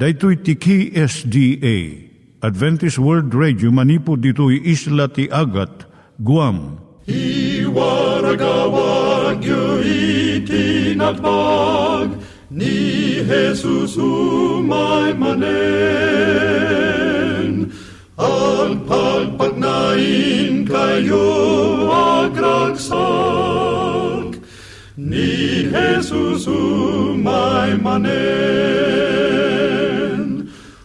Daitui tiki SDA, Adventist World Radio, manipod ditoy isla ti Agat, Guam. I waragawag yu itinatpag, ni Jesus umay manen. Ang pagpagnain kayo agraksak, ni Jesus umay manen.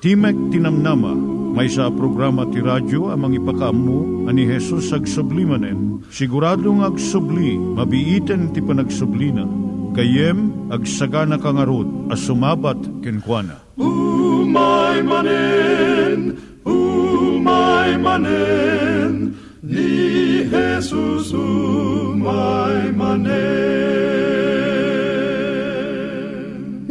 Timek Ti Namnama, may sa programa ti radyo amang ipakaammo ani Hesus agsublimanen. Siguradong agsubli, mabiiten ti panagsublina. Kayem agsagana kangarod a sumabat kenkuana. Umay manen, ni Hesus umay manen.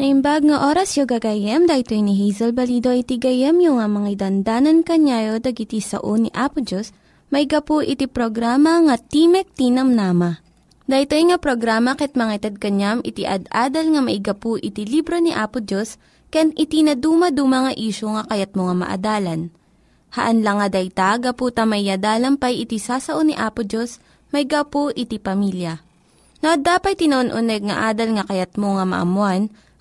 Naimbag nga oras yung gagayem, dahito ni Hazel Balido iti gagayem yung nga mga dandanan kanyayo dag iti sao ni Apo Diyos, may gapu iti programa nga Timek Ti Namnama. Dahito nga programa ket mangitad kanyam iti ad-adal nga may gapu iti libro ni Apo Diyos, ken iti na dumaduma nga isyo nga kayat mo nga maadalan. Haan lang nga dayta, gapu tamay yadalampay iti sao ni Apo Diyos, may gapu iti pamilya. No, dapat tinon-uneg nga adal nga kayat mo nga maamuan,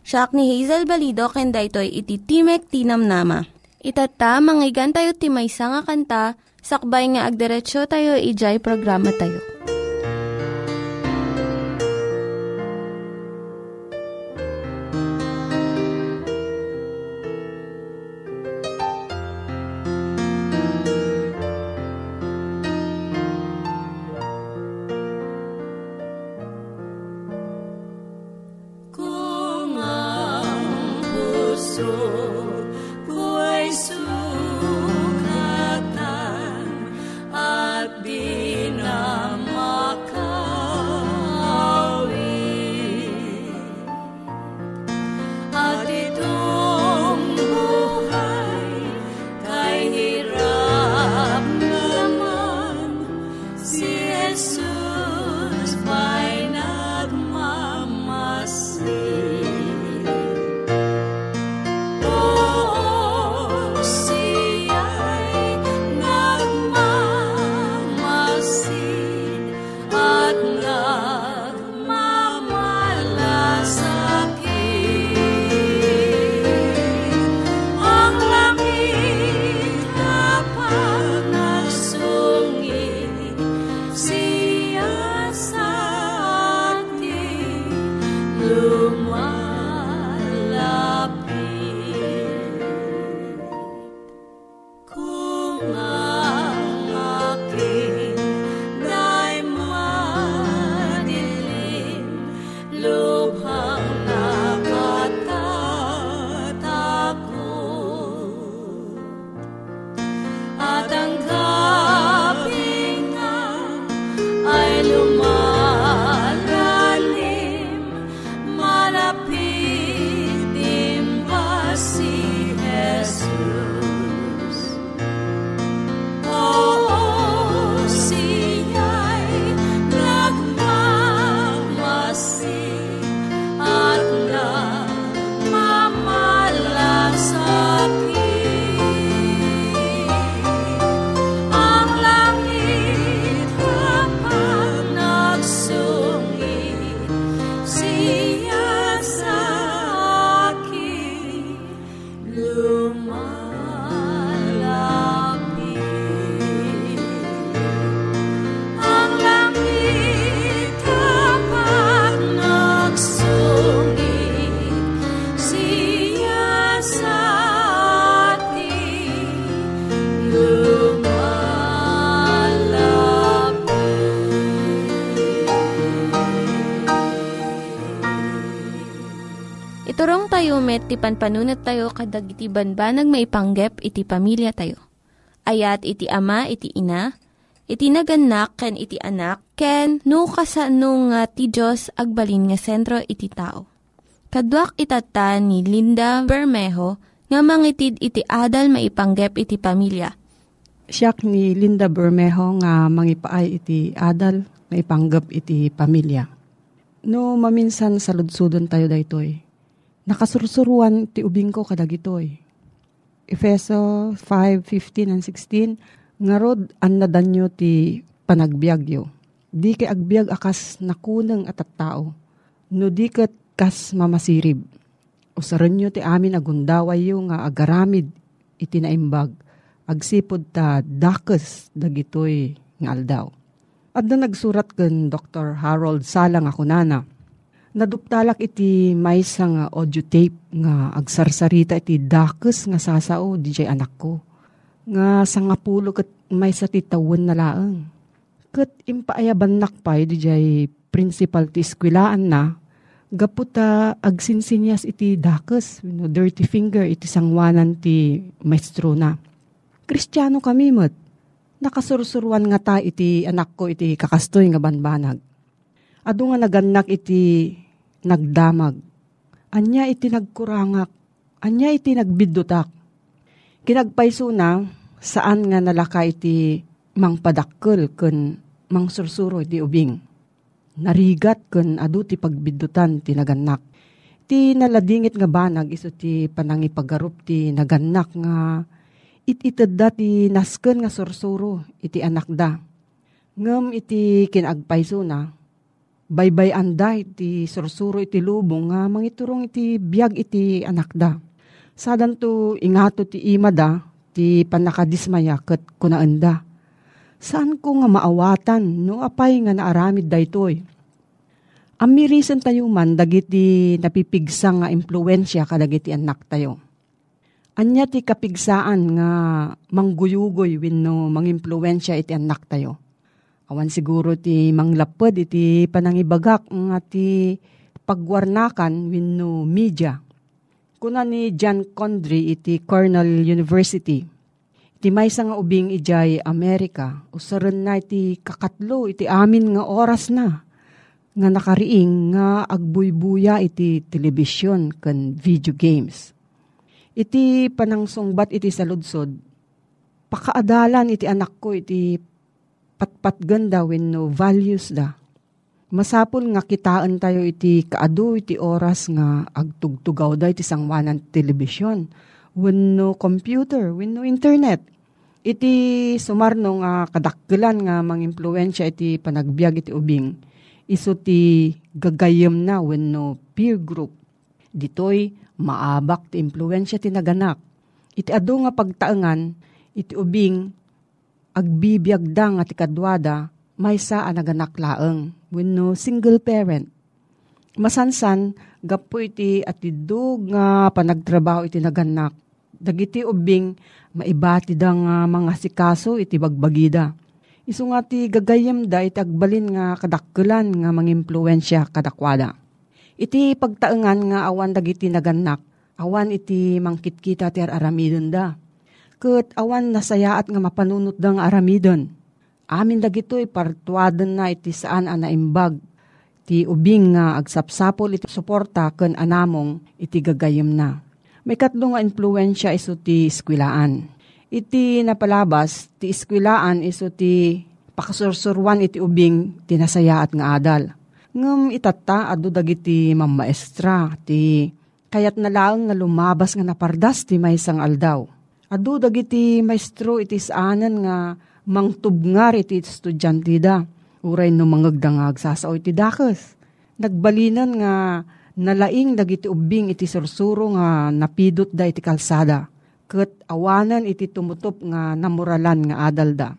Siak ni Hazel Balido, ken daytoy iti Timek Ti Namnama. Itata, manggigan tayo ti maysa nga kanta, sakbay nga agderetsyo tayo, ijay programa tayo. Iturong tayo met, ti panpanunat tayo, kadag iti banbanag maipanggep iti pamilya tayo. ayat iti ama, iti ina, iti naganak, ken iti anak, ken no kasano nga ti Diyos agbalin nga sentro iti tao. Kaduak itata ni Linda Bermejo nga mangitid iti adal maipanggep iti pamilya. Siak ni Linda Bermejo nga mangipaay iti adal maipanggep iti pamilya. No maminsan saludsudon tayo daytoy. Nakasursuruan ti ubing ko kadagitoy. Efeso 5:15 and 16 ngarod an nadanyo ti panagbiagyo. Di kay agbiag akas nakunang at tao. No di ket kas mamasirib. Usaran nyo ti amin agundaway yung agaramid iti naimbag. Agsipod ta dakes dagitoy nga aldaw. At na nagsurat ken Dr. Harold Sala nga kunana. Naduptalak iti maysa nga audio tape nga agsarsarita iti dakes nga sasao DJ anak ko. Nga sangapulo ket maysa ti tawen na laeng. Ket impaayaban nakpay DJ principal ti eskwelaan na gaputa agsinsinyas iti dakes, you know, dirty finger iti sangwanan ti maestro na. Kristyano kami met, nakasursuruan nga ta iti anak ko iti kakastoy nga banbanag. Adu nga naganak iti nagdamag, anya iti nagkurangak, anya iti nagbidutak. Kinagpayso na saan nga nalaka iti mangpadakkel ken mangsursuro iti ubing. Narigat kun adu ti pagbidutan ti naganak. Ti naladingit nga banag iso ti panangipagarup ti naganak nga it-itad da ti nasken nga sursuro iti anak da. Ngem iti kinagpayso na baybay anda iti sursuro iti lubong nga mangiturong iti biag iti anak da. Sadan to ingato ti ima da ti panakadismaya ket kunaenda. Saan ko nga maawatan no apay nga naaramid daytoy? Amirisan tayo man dagiti napipigsa nga impluwensya kadagiti anak tayo. Anya ti kapigsaan nga mangguyugoy wenno mangimpluwensya iti anak tayo. Awan siguro ti manglapod iti panangibagak nga ti pagwarnakan wenno media. Kuna ni John Condry iti Cornell University. Iti maysa nga ubing ijay Amerika, usaran na iti kakatlo iti amin nga oras na nga nakariing nga agbuybuya iti telebisyon ken video games. Iti panangsungbat iti saludsod, pakaadalan iti anak ko iti patpatgan da wenno values da. Masapul nga kitaan tayo iti kaadu iti oras nga agtugtugaw da iti sangwanan telebisyon. Wenno computer, wenno internet. Iti sumarno nga kadakkelan nga mangimpluwensya iti panagbiag iti ubing. Isu ti gagayem na wenno peer group. Ditoy maabak ti impluwensya ti naganak. Iti adu nga pagtaengan iti ubing agbibiag da nga ti kadwada maysa a naganak laeng wenno single parent. Masansan gapu iti atidog nga panagtrabaho iti naganak. Dagiti ubing maibati da nga mga sikaso iti bagbagida. Isu nga ti gagayem da iti agbalin nga kadakkelan nga mangimpluwensya kadakwada. Iti pagtaengan nga awan dagiti naganak, awan iti mangkitkita ti aramidon da. Ket awan nasayaat nga mapanunot da nga aramidon. Amin dagitoy partuaden na iti saan a naimbag ti ubing nga agsapsapol iti suporta ken anamong iti gagayem na. May katlo nga impluwensya isu ti eskwelaan. Iti napalabas ti eskwelaan isu ti pakasursurwan iti ubing tinasayaat nga adal. Ngem itata adu dagiti mammaestra ti kayat na laeng nga lumabas nga napardas ti maysa nga aldaw. Adu dagiti maestro iti saanen nga mangtubngar iti estudyantida. Uray no mangagda nga agsasao iti dakes. Nagbalinan nga nalaing dagiti ubing iti sursuro nga napidot da iti kalsada. Ket awanan iti tumutop nga namuralan nga adal da.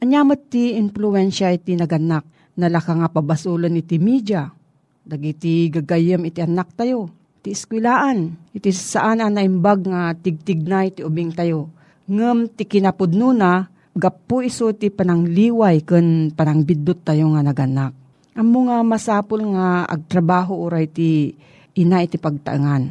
Anyamat ti impluwensya iti naganak. Nalaka nga pabasulan iti media. Dagiti gagayem iti anak tayo. Iti eskwelaan. Iti saan na imbag nga tigtignay iti ubing tayo. Ngem ti kinapudno na gapu iso ti panangliway ken panangbidot tayo nga naganak. Ammo nga masapul nga agtrabaho uray ti ina iti pagtaengan.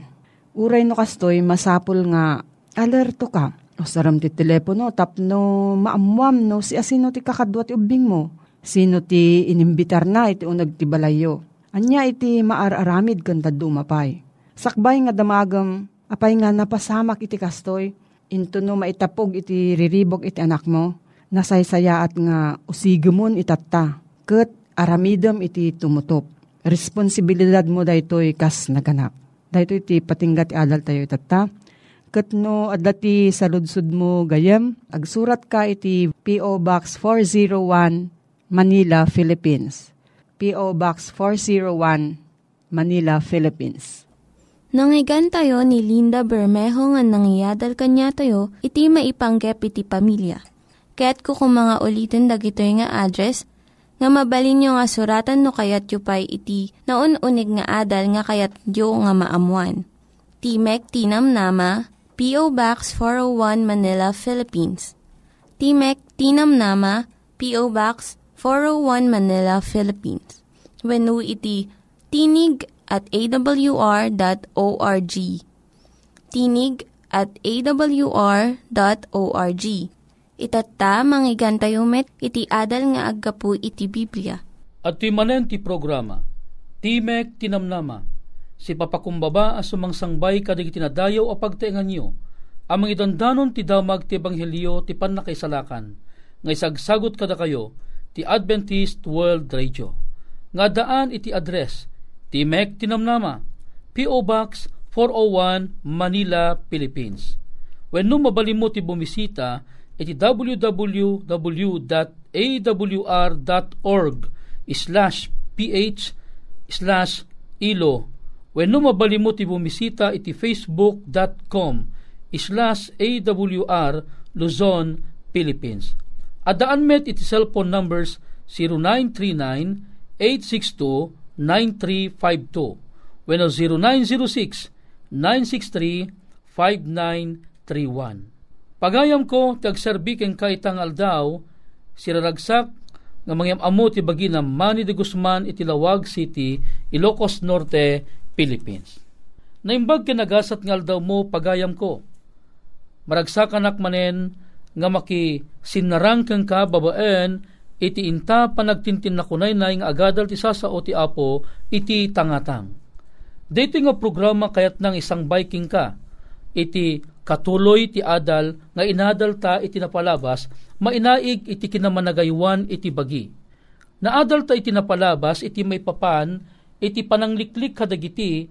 Uray no kastoy masapul nga alerto ka O saram ti telepono, tapno maamuam no, siya sino ti kakadwa ti ubing mo. Sino ti inimbitar na iti unag ti balayo. Anya iti maararamid kanta dumapay. Sakbay nga damagam, apay nga napasamak iti kastoy. Into no maitapog iti riribok iti anak mo. Nasaysaya at nga usigamon itata. Ket aramidam iti tumutop. Responsibilidad mo daytoy kas naganap. Daytoy iti patinggat iadal tayo itata. Katno adlati sa ludsud mo gayam, agsurat ka iti P.O. Box 401, Manila, Philippines. P.O. Box 401, Manila, Philippines. Nangyigan tayo ni Linda Bermejo nga nangyadal kanya tayo, iti maipanggep iti pamilya. Kaya't kukumanga ulitin dagito nga address, nga mabalin nyo nga suratan no kayat yu pa'y iti naun-unig nga adal nga kayat yu nga maamuan. Timek Ti Namnama, P.O. Box 401 Manila, Philippines. Timek Ti Namnama, P.O. Box 401 Manila, Philippines. Wenu iti tinig@awr.org. tinig@awr.org. Itata, manggigan tayo met, iti adal nga aggapu iti Biblia. At ti manen ti programa, Timek Ti Namnama. Si papakumbaba as sumangsangbay kadig tinadayaw o pagtaingan nyo, amang idandanon ti damag ti Ebanghelyo ti panakaisalakan, ngay sagsagot kada kayo, ti Adventist World Radio. Nga daan iti address, Timek Ti Namnama, P.O. Box 401, Manila, Philippines. Wenno mabalin mo ti bumisita, iti www.awr.org/ph/ilo. Wenno mabalin mo ti bumisita iti facebook.com/awr Luzon, Philippines. Adaan met iti cellphone numbers 0939-862-9352 wenno 0906-963-5931. Pagayam ko, tagserbiken kay tangal daw, siraragsak ng mangyamamo ti bagina Mani de Guzman iti Lawag City, Ilocos Norte, Philippines. Naimbag kinagasat ngal daw mo pagayam ko. Maragsakanak manen nga maki sinarangkang ka babaen iti inta panagtintin na kunay na yung agadal ti sasa o ti apo iti tangatang. Dito nga programa kayat ng isang biking ka iti katuloy ti adal nga inadal ta iti napalabas mainaig iti kinamanagaywan iti bagi. Naadal ta iti napalabas iti may papan iti panangliklik kadagiti,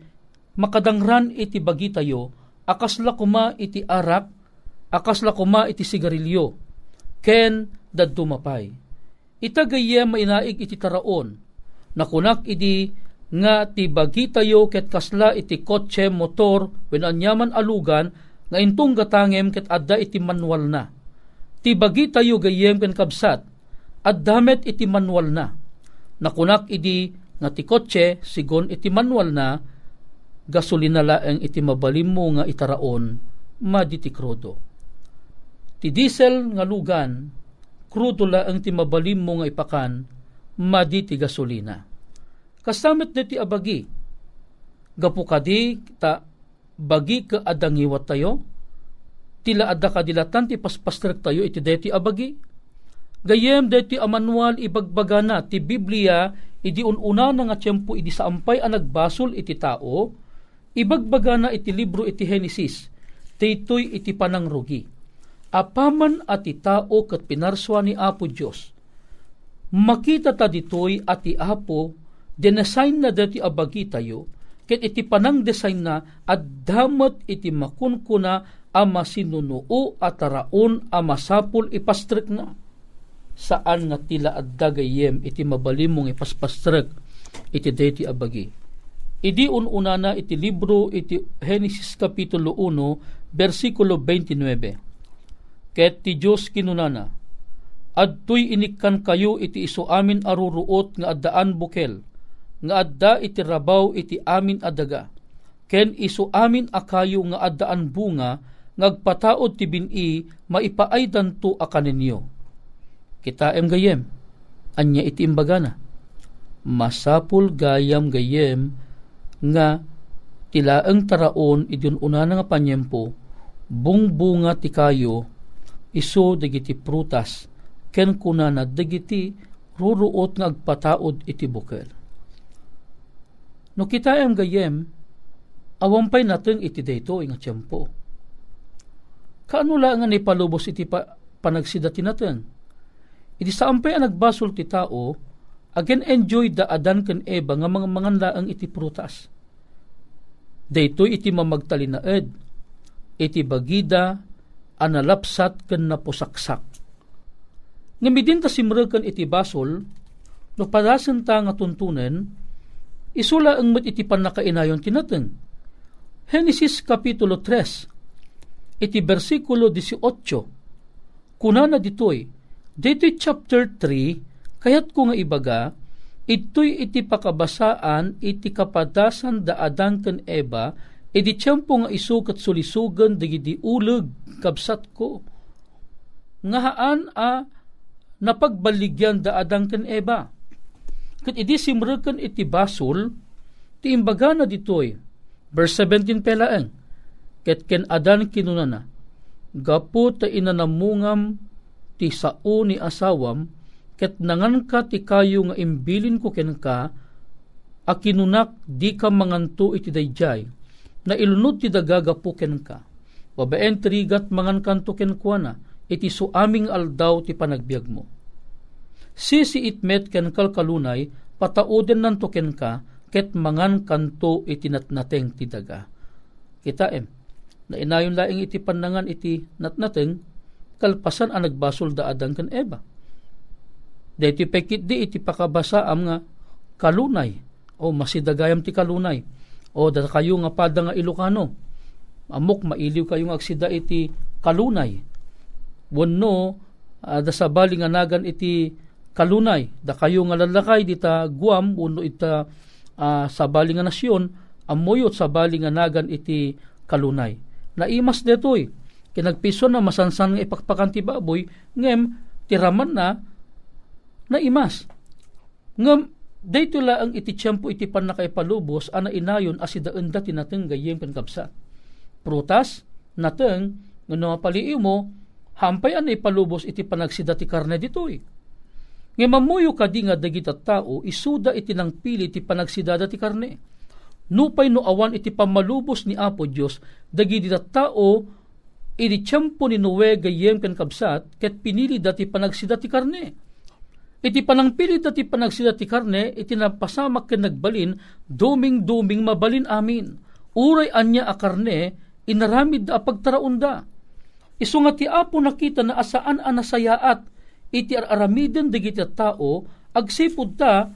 makadangran iti bagi tayo, akasla kuma iti arak, akasla kuma iti sigarilyo, ken dadumapay. Itagaye mainaig iti taraon, nakunak iti nga ti bagi tayo ket kasla iti kotse motor, wenno anyaman alugan, nga intong gatangem ket adda iti manual na. Ti bagi tayo gayem ken kabsat, addamet iti manual na. Nakunak iti nga ti kotse, sigon iti manual na, gasolina laeng iti mabalim mo nga itaraon, maditikrodo. Ti diesel nga lugan, krudo laeng ti mabalim mo nga ipakan, maditigasolina. Kasamit na ti abagi, gapukadi ta bagi ka adangiwat tayo, tila adda kadilatan ti paspastrek tayo iti deti abagi. Gayem deti amanual ibagbagana ti Biblia, idi ununa na nga tiyempo idi saampay ang nagbasol iti tao, ibagbaga na iti libro iti Henesis, taytoy iti panangrugi. Apaman ati tao kat pinarswa ni Apo Diyos. Makita ta ditoy ati Apo, denesign na dati abagi tayo, ket iti panang design na at damat iti makunkuna ama sinunuo at taraon ama sapul ipastrik na. Saan nga tila at dagayem iti mabalim mong ipaspastrek iti deti abagi. Idi ununana iti libro iti Henesis Kapitulo 1, versikulo 29. Ket ti Diyos kinunana, adtoy inikkan kayo iti iso amin aruruot nga addaan bukel, nga adda iti rabaw iti amin adaga, ken iso amin akayo nga addaan bunga, ngagpataod ti bini maipaaydan to akaninyo. Kita em gayem, anya iti imbagana. Masapul gayam gayem nga tilaeng taraon idun unana nga panyempo bungbunga ti kayo, iso dagiti prutas, kenkuna na dagiti ruruot nga agpataod iti bukel. No kitayam gayem, awampay natin iti dayto nga tiyempo. Kaano la nga nipalubos iti panagsidati natin? Iti saampay ang nagbasol ti tao, again enjoy da adan ken eba nga mga manganlaang iti prutas. Dayto iti mamagtalinaed, iti bagida, analapsat ken naposaksak. Ngamidin ta simrekan iti basol, no padasen ta nga tuntunen, isula ang met iti panakainayon tinateng. Genesis Kapitulo 3, iti versikulo 18. Kunana ditoy, ditoy chapter 3, kayat ko nga ibaga, itoy iti pakabasaan, iti kapadasan da Adan ken Eva, iti tiyempo nga isukat sulisugan digiti uleg kabsat ko. Nga haan a napagbaligyan da Adan ken Eva. Kat idi simrekan iti basol, ti imbaga na ditoy, verse 17 pelaeng, ket ken Adan kinunana, gapu ta inanamungam ti sao ni asawam, ket nangan ka ti kayo nga imbilin ko ken ka, a kinunak di ka manganto iti dayjay, na ilunod ti dagagapu ken ka, babaen trigat mangan kanto ken kuana, iti suaming aldaw ti panagbiag mo. Sisi itmet ken kalkalunay, patauden nan token ka, ket mangan kanto itinatnateng ti daga. Kitaem, na inayon laing iti panangan iti natnateng, kalpasan ang nagbasol da Adan ken Eva. Dahil pekit di iti pakabasaam nga kalunay, o masidagayam ti kalunay, o da kayo nga pada nga Ilocano, amok mailiw kayo nga aksida iti kalunay. Wenno, da sabali nga nagan iti kalunay, da kayo nga lalakay dita Guam, uno ita sabali nga nasyon, amoyot sabali nga nagan iti kalunay. Naimas detoy, kinagpiso na masansan nga ipakpakan ti baboy, ngem tiraman na, naimas. Ngem, dito lang ang iti tiyempo iti panakaipalubos, ana inayon asidaan dati nateng gayem kankapsa. Prutas, nateng, nga napaliiw mo, hampay ana ipalubos iti panagsidati karne ditoy. Nga mamuyo ka di nga dagitat tao, isuda iti nang pili iti panagsidada ti karne. Nupay no awan iti pamalubos ni Apo Diyos, dagitat tao, iti tiyempo ni Noe gayem ken kabsat, ket pinili dati panagsidati karne. Iti panangpili dati panagsidati karne, iti napasamak ken nagbalin, duming-duming mabalin amin. Uray anya a karne, inaramid da apagtaraunda. Isu nga ti Apo nakita na asaan anasayaat, iti aramiden digiti tao, agsipod ta,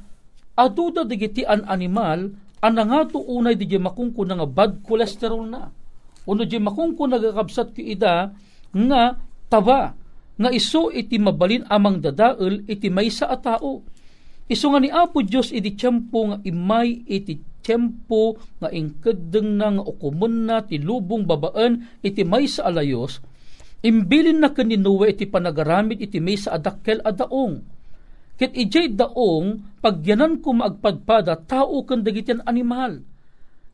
aduda digiti an animal, anangato unay di makungko nga bad cholesterol na. Uno di makungko nagakabsat ki ida, nga taba, nga iso iti mabalin amang dadael, iti maysa a tao. Iso nga ni Apo Diyos iti tiyempo nga imay, iti tiyempo nga ingkedeng na nga ukumun na, ti lubong babaan, iti maysa a layos, imbilin na kaninuwe iti panagaramid iti may sa adakkel adaong. Ket ijay daong, pagyanan ko maagpadpada, tao kan dagitan animal.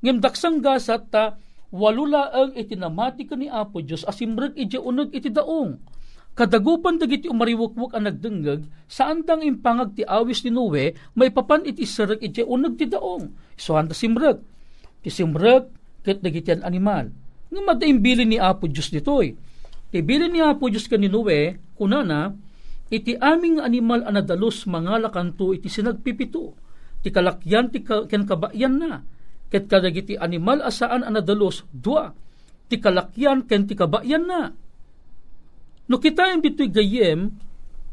Ngimdaksang gasat ta, walula ang itinamati ka ni Apo Diyos, asimrag ijay unag iti daong. Kadagupan dagiti umariwukwuk ang nagdengag, saan dang impangag ti awis ni Noe, may papan iti sarag ijay unag ti daong. Isuhan ta simrag. Isimrag, ket dagitan animal. Ngimadimbilin ni Apo Diyos ditoy. Tibilin ni Apo Diyos kaninuwe, kunana, iti aming animal anadalos mangalakanto iti sinagpipito, ti kalakyan ti kenkabayan na, ket kadagiti animal asaan anadalos dua, ti kalakyan ken ti kabayan na. No kitayem ditoy gayem,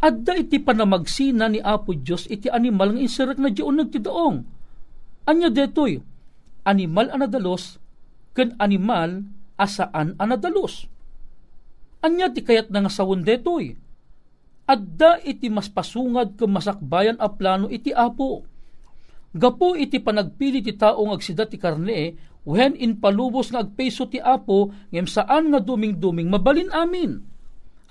adda iti panamagsina ni Apo Diyos iti animal nga inserak na diyon nagtidaong. Anya detoy, animal anadalos, ken animal asaan anadalos. Anya ti kayat na nga sawon detoy. Adda iti mas pasungad ken masakbayan a plano iti Apo. Gapo iti panagpili ti tao nga agsida ti karne, wen in palubos nga agpeso ti Apo, ngem saan nga duming-duming mabalin amin.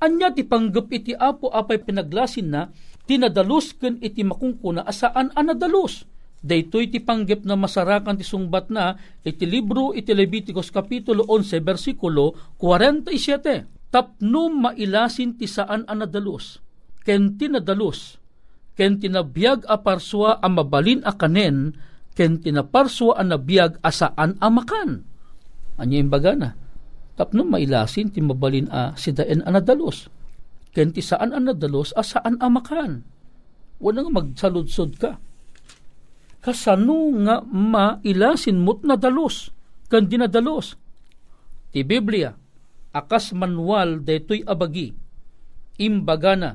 Anya ti panggep iti Apo apay pinaglasin na, tinadalos ken iti makungkuna asaan anadalos. daytoy ti panggep na masarakan ti sungbat na iti libro iti Leviticus Kapitulo 11 versikulo 47. Tapno mailasin ti saan anadalos, ken tinadalos, ken tinabiyag a parswa a mabalin a kanen, ken tinaparswa a nabiyag a saan a makan. Anya imbaga na, tapno mailasin ti mabalin a sidaen anadalos, ken ti saan anadalos a saan a makan. Wala nga magsaludsod ka. Kasano nga mailasin mo't nadalos, kan dinadalos? Ti Biblia, akas manual detoy abagi, imbagana,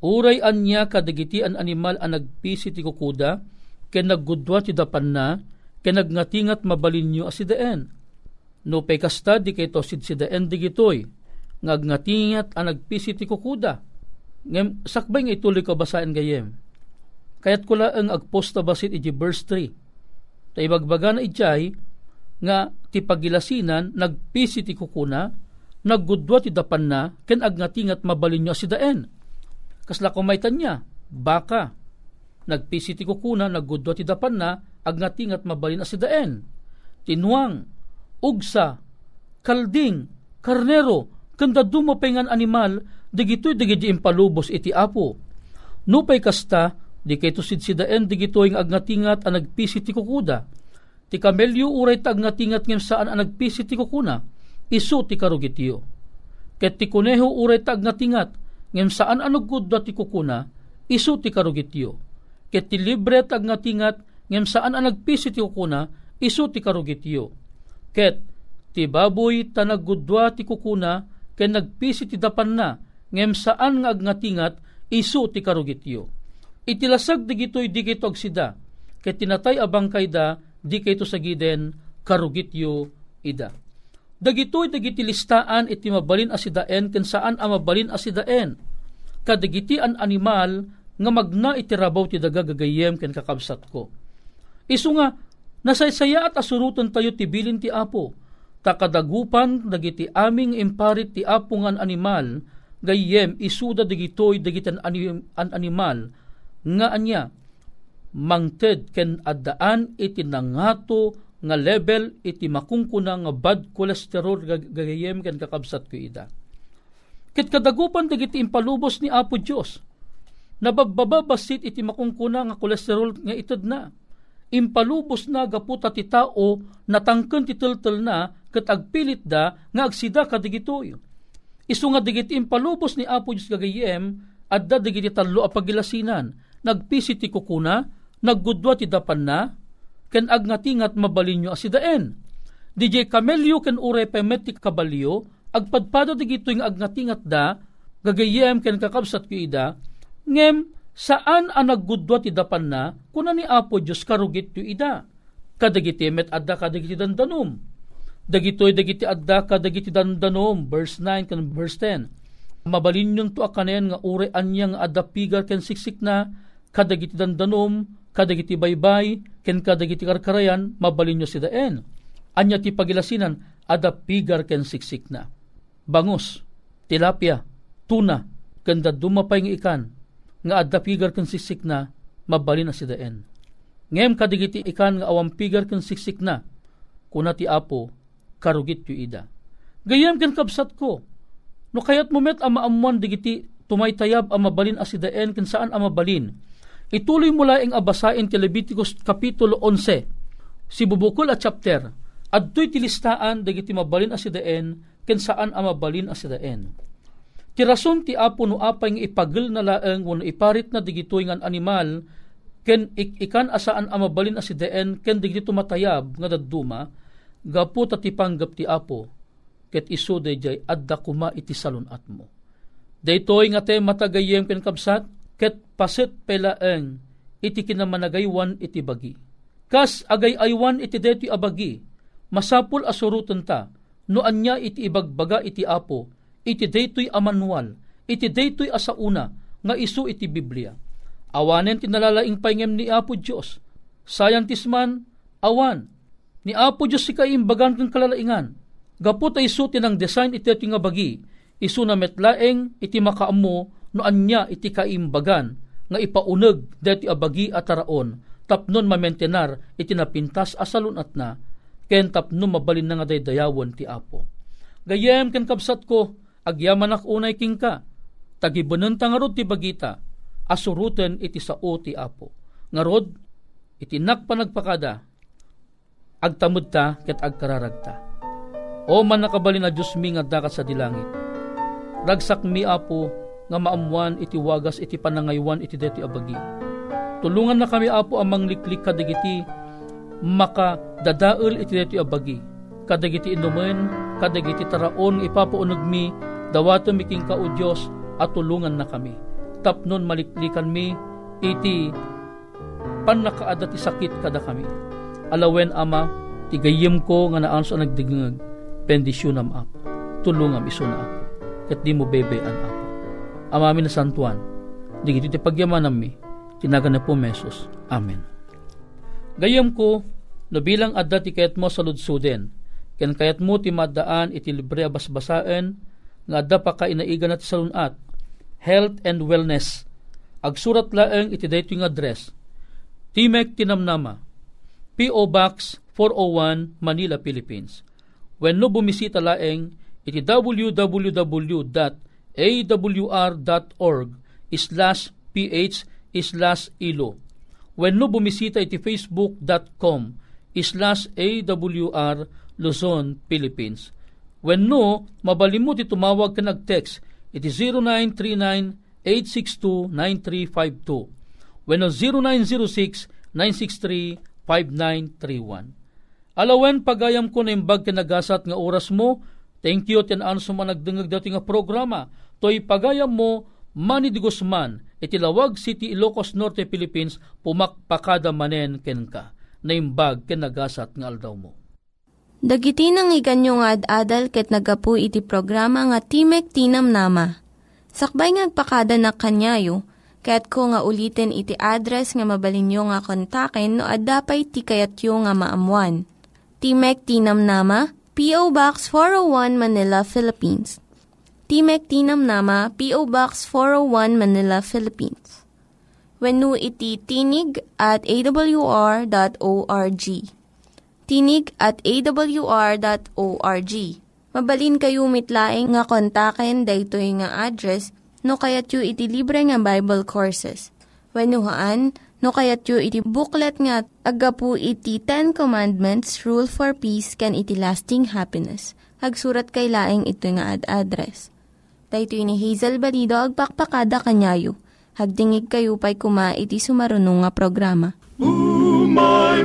uray anya kadagiti an animal ang nagpisi ti kukuda, ken naggudwa ti dapan na, ken nagngatingat mabalinyo asideen. No pay kasta di kay tosid sideen digitoy, nagngatingat ang nagpisi ti kukuda. Ngem, sakbay nga ituloy ko basahin gayem. Kaya't ko lang agposta basit iti verse 3. Taibagbaga na ijay, nga ti pagilasinan, nagpisi ti kukuna, naggudwa ti dapan na, ken agnatingat mabalin nyo asidaen. Kasla kumaitan niya, baka, nagpisi ti kukuna, naggudwa ti dapan na, agnatingat mabalin asidaen. Tinuang, ugsa, kalding, karnero, kanda dumapengan animal, digito'y digiti impalubos iti apo. Nupay kasta, di kay to sidsidaen di gito yung agnatingat ang nagpisi ti kukuda. Ti kamelyo uray ta agnatingat ngem saan ang nagpisi ti kukuna. Isu ti karugitiyo. Ket ti kuneho uray ta agnatingat ngem saan ang naggudda ti kukuna. Isu ti karugitiyo. Ket ti libre ta agnatingat ngem saan ang nagpisi ti kukuna. Isu ti karugitiyo. Ket ti baboy ta naggudda ti kukuna ken nagpisi ti dapan na ngem saan nga agnatingat. Isu ti karugitiyo. Itilasag digito'y digito agsida, ket tinatay abang kayda, di kayto sagiden, karugityo ida. Dagito'y digiti listaan iti mabalin asidaen, ken saan a mabalin asidaen. Kadigiti an animal, nga magna itirabaw ti dagagagayem, ken kakabsat ko. Isu nga, nasaysaya at asurutan tayo tibilin ti apo, takadagupan dagiti aming imparit ti apungan animal, gayem isuda digito'y digitan an animal, nga anya, mangted ken addaan iti nangato nga level iti makungkuna nga bad cholesterol gagayem ken kakabsat ko ida. Ket kadagupan dagiti impalubos ni Apo Dios. Nababbabasit iti makungkuna nga cholesterol nga ited na. Impalubos na gaputa ti tao natangken ti teltel na ket agpilit da nga agsida kadigitoy. Isu nga dagiti impalubos ni Apo Dios gagayem adda dagiti tallo a pagilasinan. Nagpisi ti kukuna, naggudwa ti dapan na, ken agnatingat mabalin nyo asidaen. DJ kamelyo ken uray pemet ti kabalyo, agpadpada di gito yung agnatingat da, gagayem ken kakabsat ko ida, ngem saan ang naggudwa ti dapan na, kuna ni Apo Diyos karugit yu ida. Kadagiti met adda kadagiti dandanom. Dagito'y dagiti adda kadagiti dandanom, verse 9 ken verse 10. Mabalin niyong to akanen nga ure anyang adapigal ken siksik na kadagiti dandanom, kadagiti baybay, ken kadagiti karkarayan, mabalin niyo sidaen. Anya ti pagilasinan, adapigal ken siksik na. Bangus, tilapia, tuna, ken dadumapay ng ikan, nga adapigal ken siksik na, mabalin na sidaen. Ngem kadagiti ikan nga awampigal ken siksik na, kuna ti Apo, karugit yu ida. Gayam ken kabsat ko, no kayat mumet ang maamuan digiti tumaytayab ang mabalin asidaen ken saan ang mabalin. Ituloy mula ang abasain ti Leviticus Kapitulo 11, si bubukol at chapter, adtoy ti listaan digiti mabalin asidaen ken saan ang mabalin asidaen. Ti rason ti Apo no apay nga ipagel na laeng wenno iparit na digitoy ngan animal ken ikan asaan ang mabalin asidaen ken digiti tumatayab nga dadduma gapu ta ti panggep ti Apo. Ket iso dayjay adda kuma iti salunat mo. Daytoy nga te matagayem ken kabsat ket paset pelaeng iti kinamanagaywan iti bagi. Kas agayaywan iti daytoy abagi masapul asuruten ta no anya iti ibagbaga iti Apo iti daytoy amanwal iti daytoy asauna nga isu iti Biblia. Awanen tinalalaing paingem ni Apo Dios. Scientist man awan ni Apo Dios sikaimbagan ken kalalaingan. Gapot ay isuti ng design iti nga bagi, isu na metlaeng iti makaamo no anya iti kaimbagan, nga ipauneg deti abagi at taraon, tapnon mamentenar itinapintas asalunat na, ken tapnon mabalin na nga daydayawan ti Apo. Gayem ken kabsat ko, agyaman akunay king ka, tagibanan tangarod ti bagita, asuruten iti sao ti Apo. Ngarod, itinak panagpakada, agtamod ta ket agkararag ta. O man nakabalin na Diyos mi nga dakat sa dilangit, ragsak mi Apo, nga maamuan iti wagas iti panangaywan iti deti abagi. Tulungan na kami Apo amang liklik kadagiti maka dadael iti deti abagi. Kadagiti inumen, kadagiti taraon ipapaunag mi, dawato mi king ka o Diyos at tulungan na kami. Tapnon maliklikan mi iti panakaada ti sakit kada kami. Alawen Ama, tigayim ko nga naan sa nagdigngag, pendisyunam Apo, tulungam isuna Apo, ket di mo bebean Apo. Amamin na santuan, digiti ti pagyamanam mi, tinagan na po Mesos. Amen. Gayam ko, nabilang adda ti kayat mo sa ludsuden, ken kayat mo ti maddaan iti libre a basbasaen, nga adda pa ka inaigan na ti salunat, health and wellness. Agsurat laeng iti daytoy nga address, Timek Ti Namnama, P.O. Box 401, Manila, Philippines. Wenno bumisita laeng iti awr.org/ph/ilo. Wenno bumisita iti facebook.com/awr Luzon, Philippines. Wenno mabalimmo ti tumawag ken agtext iti 0939-862-9352. Wenno 0906-963-5931. Alawen pagayam ko na imbag kinagasat nga oras mo. Thank you ten anso man nagdengeg dati nga programa. Toy pagayam mo, Mani de Guzman, iti Lawag City, Ilocos Norte, Philippines, pumakpakada manen kenka. Naimbag kenagasat nga aldaw mo. Dagiti nangyiganyo nga ad-adal ket nagapu iti programa nga Timek Ti Namnama. Sakbay ngagpakada na kanyayo, kaya't ko nga ulitin iti address nga mabalinyo nga kontaken no ad-dapay ti kayatyo nga maamuan. Timek Ti Namnama, P.O. Box 401, Manila, Philippines. Timek Ti Namnama, P.O. Box 401, Manila, Philippines. Wenno iti tinig@awr.org. Tinig@awr.org. Mabalin kayo mitlaing nga kontaken daytoy nga address no kayatyo iti libre nga Bible Courses. Wenno haan, no kayatyo iti booklet nga agapu iti 10 Commandments, Rule for Peace, can iti lasting happiness. Hagsurat kay laing ito nga ad-address. Dahito ni Hazel Balido, agpakpakada kanyayo. Hagdingig kayo pa'y kuma iti sumarunong nga programa. Umay